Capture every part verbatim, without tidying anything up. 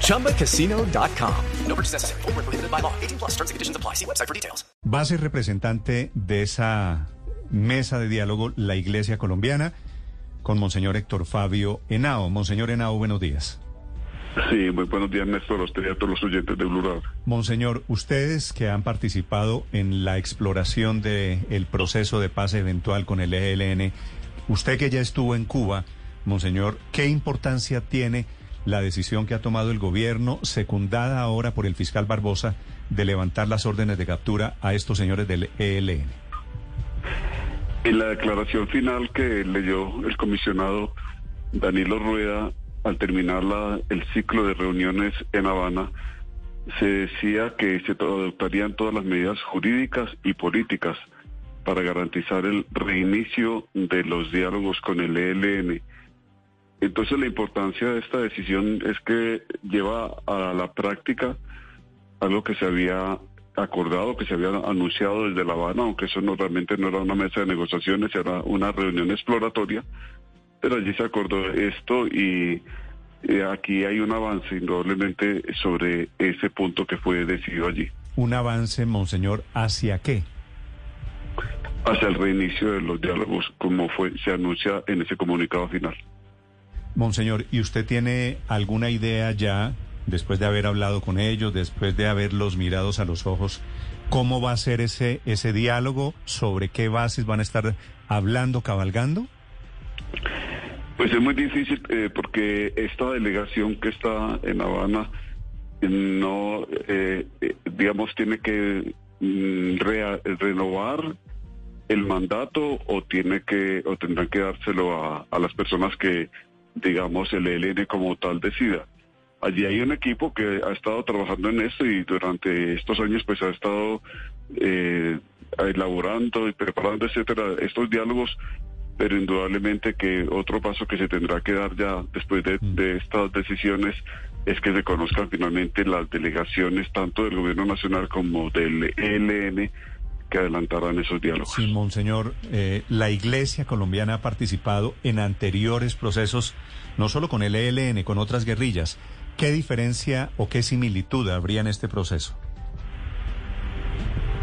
Chumba Casino punto com. No purchase necessary. Void where prohibited by law. eighteen plus terms and conditions apply. See website for details. Va a ser representante de esa mesa de diálogo la Iglesia colombiana con Monseñor Héctor Fabio Henao. Monseñor Henao, buenos días. Sí, muy buenos días, Néstor, a usted y a todos los oyentes de Blu Radio. Monseñor, ustedes que han participado en la exploración del proceso de paz eventual con el E L N, usted que ya estuvo en Cuba, Monseñor, ¿qué importancia tiene la decisión que ha tomado el gobierno, secundada ahora por el fiscal Barbosa, de levantar las órdenes de captura a estos señores del E L N? Y la declaración final que leyó el comisionado Danilo Rueda al terminar la, el ciclo de reuniones en Habana, se decía que se adoptarían todas las medidas jurídicas y políticas para garantizar el reinicio de los diálogos con el E L N. Entonces la importancia de esta decisión es que lleva a la práctica algo que se había acordado, que se había anunciado desde La Habana, aunque eso no realmente no era una mesa de negociaciones, era una reunión exploratoria. Pero allí se acordó esto y eh, aquí hay un avance indudablemente sobre ese punto que fue decidido allí. ¿Un avance, Monseñor, hacia qué? Hacia el reinicio de los diálogos, como fue se anuncia en ese comunicado final. Monseñor, ¿y usted tiene alguna idea ya, después de haber hablado con ellos, después de haberlos mirados a los ojos, cómo va a ser ese, ese diálogo? ¿Sobre qué bases van a estar hablando, cabalgando? Pues es muy difícil eh, porque esta delegación que está en Habana no, eh, digamos, tiene que mm, re, renovar el mandato o tiene que o tendrán que dárselo a, a las personas que, digamos, el E L N como tal decida. Allí hay un equipo que ha estado trabajando en esto y durante estos años pues ha estado eh, elaborando y preparando, etcétera, estos diálogos. Pero indudablemente que otro paso que se tendrá que dar ya después de, de estas decisiones es que se conozcan finalmente las delegaciones tanto del Gobierno Nacional como del E L N que adelantarán esos diálogos. Sí, Monseñor, eh, la Iglesia colombiana ha participado en anteriores procesos, no solo con el E L N, con otras guerrillas. ¿Qué diferencia o qué similitud habría en este proceso?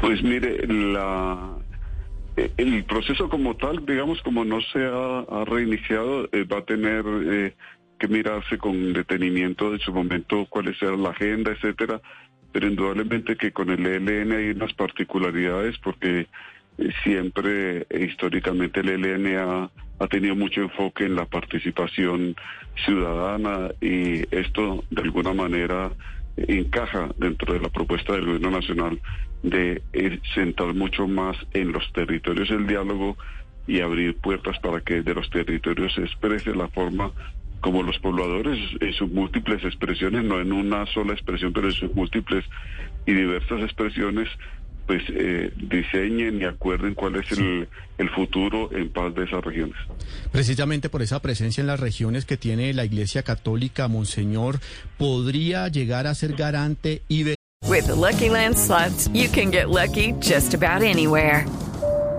Pues mire, la... el proceso como tal, digamos, como no se ha, ha reiniciado, eh, va a tener eh, que mirarse con detenimiento en su momento cuál será la agenda, etcétera. Pero indudablemente que con el E L N hay unas particularidades porque eh, siempre, eh, históricamente, el E L N ha, ha tenido mucho enfoque en la participación ciudadana y esto, de alguna manera, encaja dentro de la propuesta del Gobierno Nacional de centrar mucho más en los territorios el diálogo y abrir puertas para que de los territorios se exprese la forma como los pobladores en sus múltiples expresiones, no en una sola expresión, pero en sus múltiples y diversas expresiones, pues eh, diseñen y acuerden cuál es sí. el, el futuro en paz de esas regiones. Precisamente por esa presencia en las regiones que tiene la Iglesia Católica, Monseñor, ¿podría llegar a ser garante y ver? With the Lucky Land Slots, you can get lucky just about anywhere.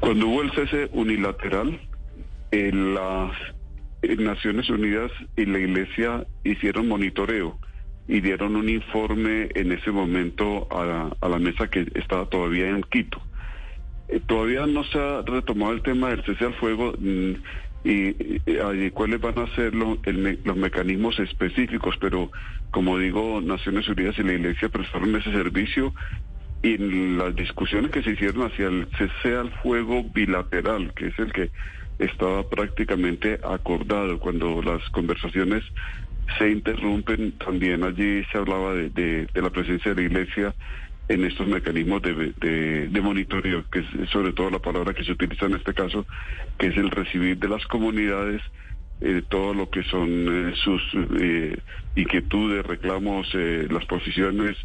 Cuando hubo el cese unilateral, eh, las eh, Naciones Unidas y la Iglesia hicieron monitoreo y dieron un informe en ese momento a, a la mesa que estaba todavía en Quito. Eh, todavía no se ha retomado el tema del cese al fuego mmm, y, y cuáles van a ser lo, el, los mecanismos específicos, pero como digo, Naciones Unidas y la Iglesia prestaron ese servicio. y las discusiones que se hicieron hacia el cese al fuego bilateral, que es el que estaba prácticamente acordado. Cuando las conversaciones se interrumpen, también allí se hablaba de, de, de la presencia de la Iglesia en estos mecanismos de, de, de monitoreo, que es sobre todo la palabra que se utiliza en este caso, que es el recibir de las comunidades eh, todo lo que son eh, sus eh, inquietudes, reclamos, eh, las posiciones,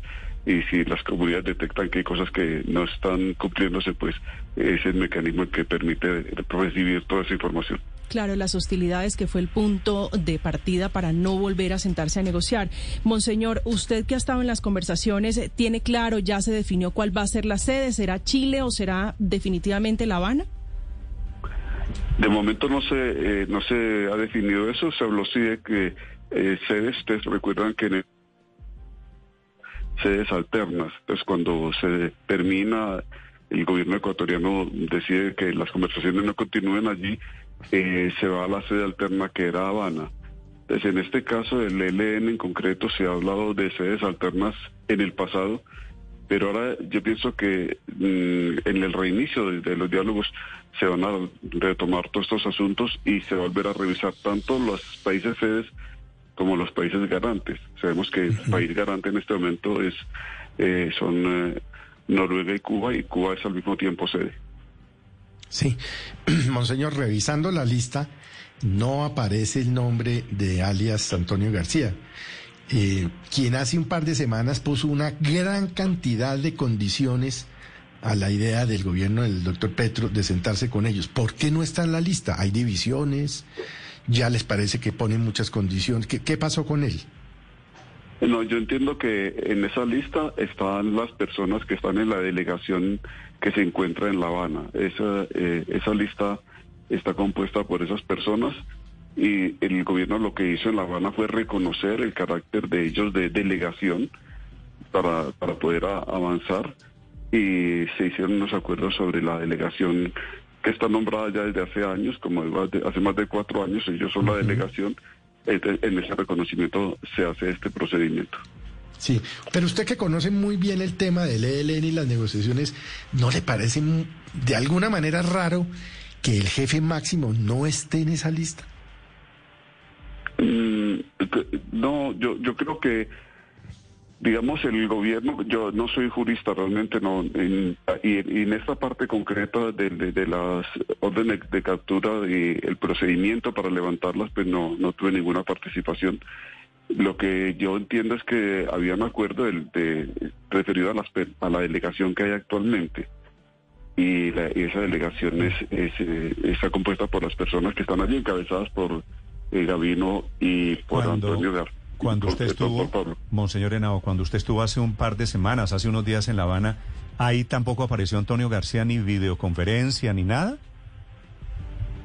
y si las comunidades detectan que hay cosas que no están cumpliéndose, pues es el mecanismo que permite recibir toda esa información. Claro, las hostilidades que fue el punto de partida para no volver a sentarse a negociar. Monseñor, usted que ha estado en las conversaciones, ¿tiene claro, ya se definió cuál va a ser la sede? ¿Será Chile o será definitivamente La Habana? De momento no se eh, no se ha definido eso. Se habló sí de que eh, sedes, ustedes recuerdan que en el, sedes alternas. Entonces, cuando se termina, el gobierno ecuatoriano decide que las conversaciones no continúen allí, Eh, se va a la sede alterna que era Habana. Entonces, en este caso del E L N en concreto se ha hablado de sedes alternas en el pasado, pero ahora yo pienso que mmm, en el reinicio de, de los diálogos se van a retomar todos estos asuntos y se va a volver a revisar tanto los países sedes como los países garantes. Sabemos que el país garante en este momento es eh, son eh, Noruega y Cuba, y Cuba es al mismo tiempo sede. Sí, Monseñor, revisando la lista, no aparece el nombre de alias Antonio García, eh, quien hace un par de semanas puso una gran cantidad de condiciones a la idea del gobierno del doctor Petro de sentarse con ellos. ¿Por qué no está en la lista? ¿Hay divisiones? ¿Ya les parece que ponen muchas condiciones? ¿Qué, qué pasó con él? No, yo entiendo que en esa lista están las personas que están en la delegación que se encuentra en La Habana. Esa, eh, esa lista está compuesta por esas personas, y el gobierno lo que hizo en La Habana fue reconocer el carácter de ellos de delegación para, para poder a, avanzar, y se hicieron unos acuerdos sobre la delegación que está nombrada ya desde hace años, como hace más de cuatro años, ellos son la delegación. En ese reconocimiento se hace este procedimiento. Sí, pero usted que conoce muy bien el tema del E L N y las negociaciones, ¿no le parece de alguna manera raro que el jefe máximo no esté en esa lista? Mm, no, yo, yo creo que, digamos, el gobierno, yo no soy jurista realmente, no, en, y en esta parte concreta de, de, de las órdenes de captura y el procedimiento para levantarlas, pues no, no tuve ninguna participación. Lo que yo entiendo es que había un acuerdo de, de, referido a, las, a la delegación que hay actualmente, y, la, y esa delegación es, es, está compuesta por las personas que están allí, encabezadas por eh, Gavino y por ¿Cuándo? Antonio García. Cuando usted estuvo, Monseñor Henao, cuando usted estuvo hace un par de semanas, hace unos días en La Habana, ¿ahí tampoco apareció Antonio García, ni videoconferencia, ni nada?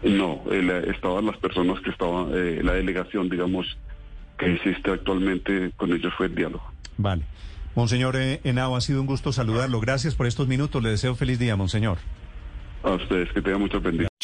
No, eh, estaban las personas que estaban, eh, la delegación, digamos, que existe actualmente, con ellos fue el diálogo. Vale. Monseñor Henao, ha sido un gusto saludarlo. Gracias por estos minutos. Le deseo feliz día, Monseñor. A ustedes, que tengan mucha bendición.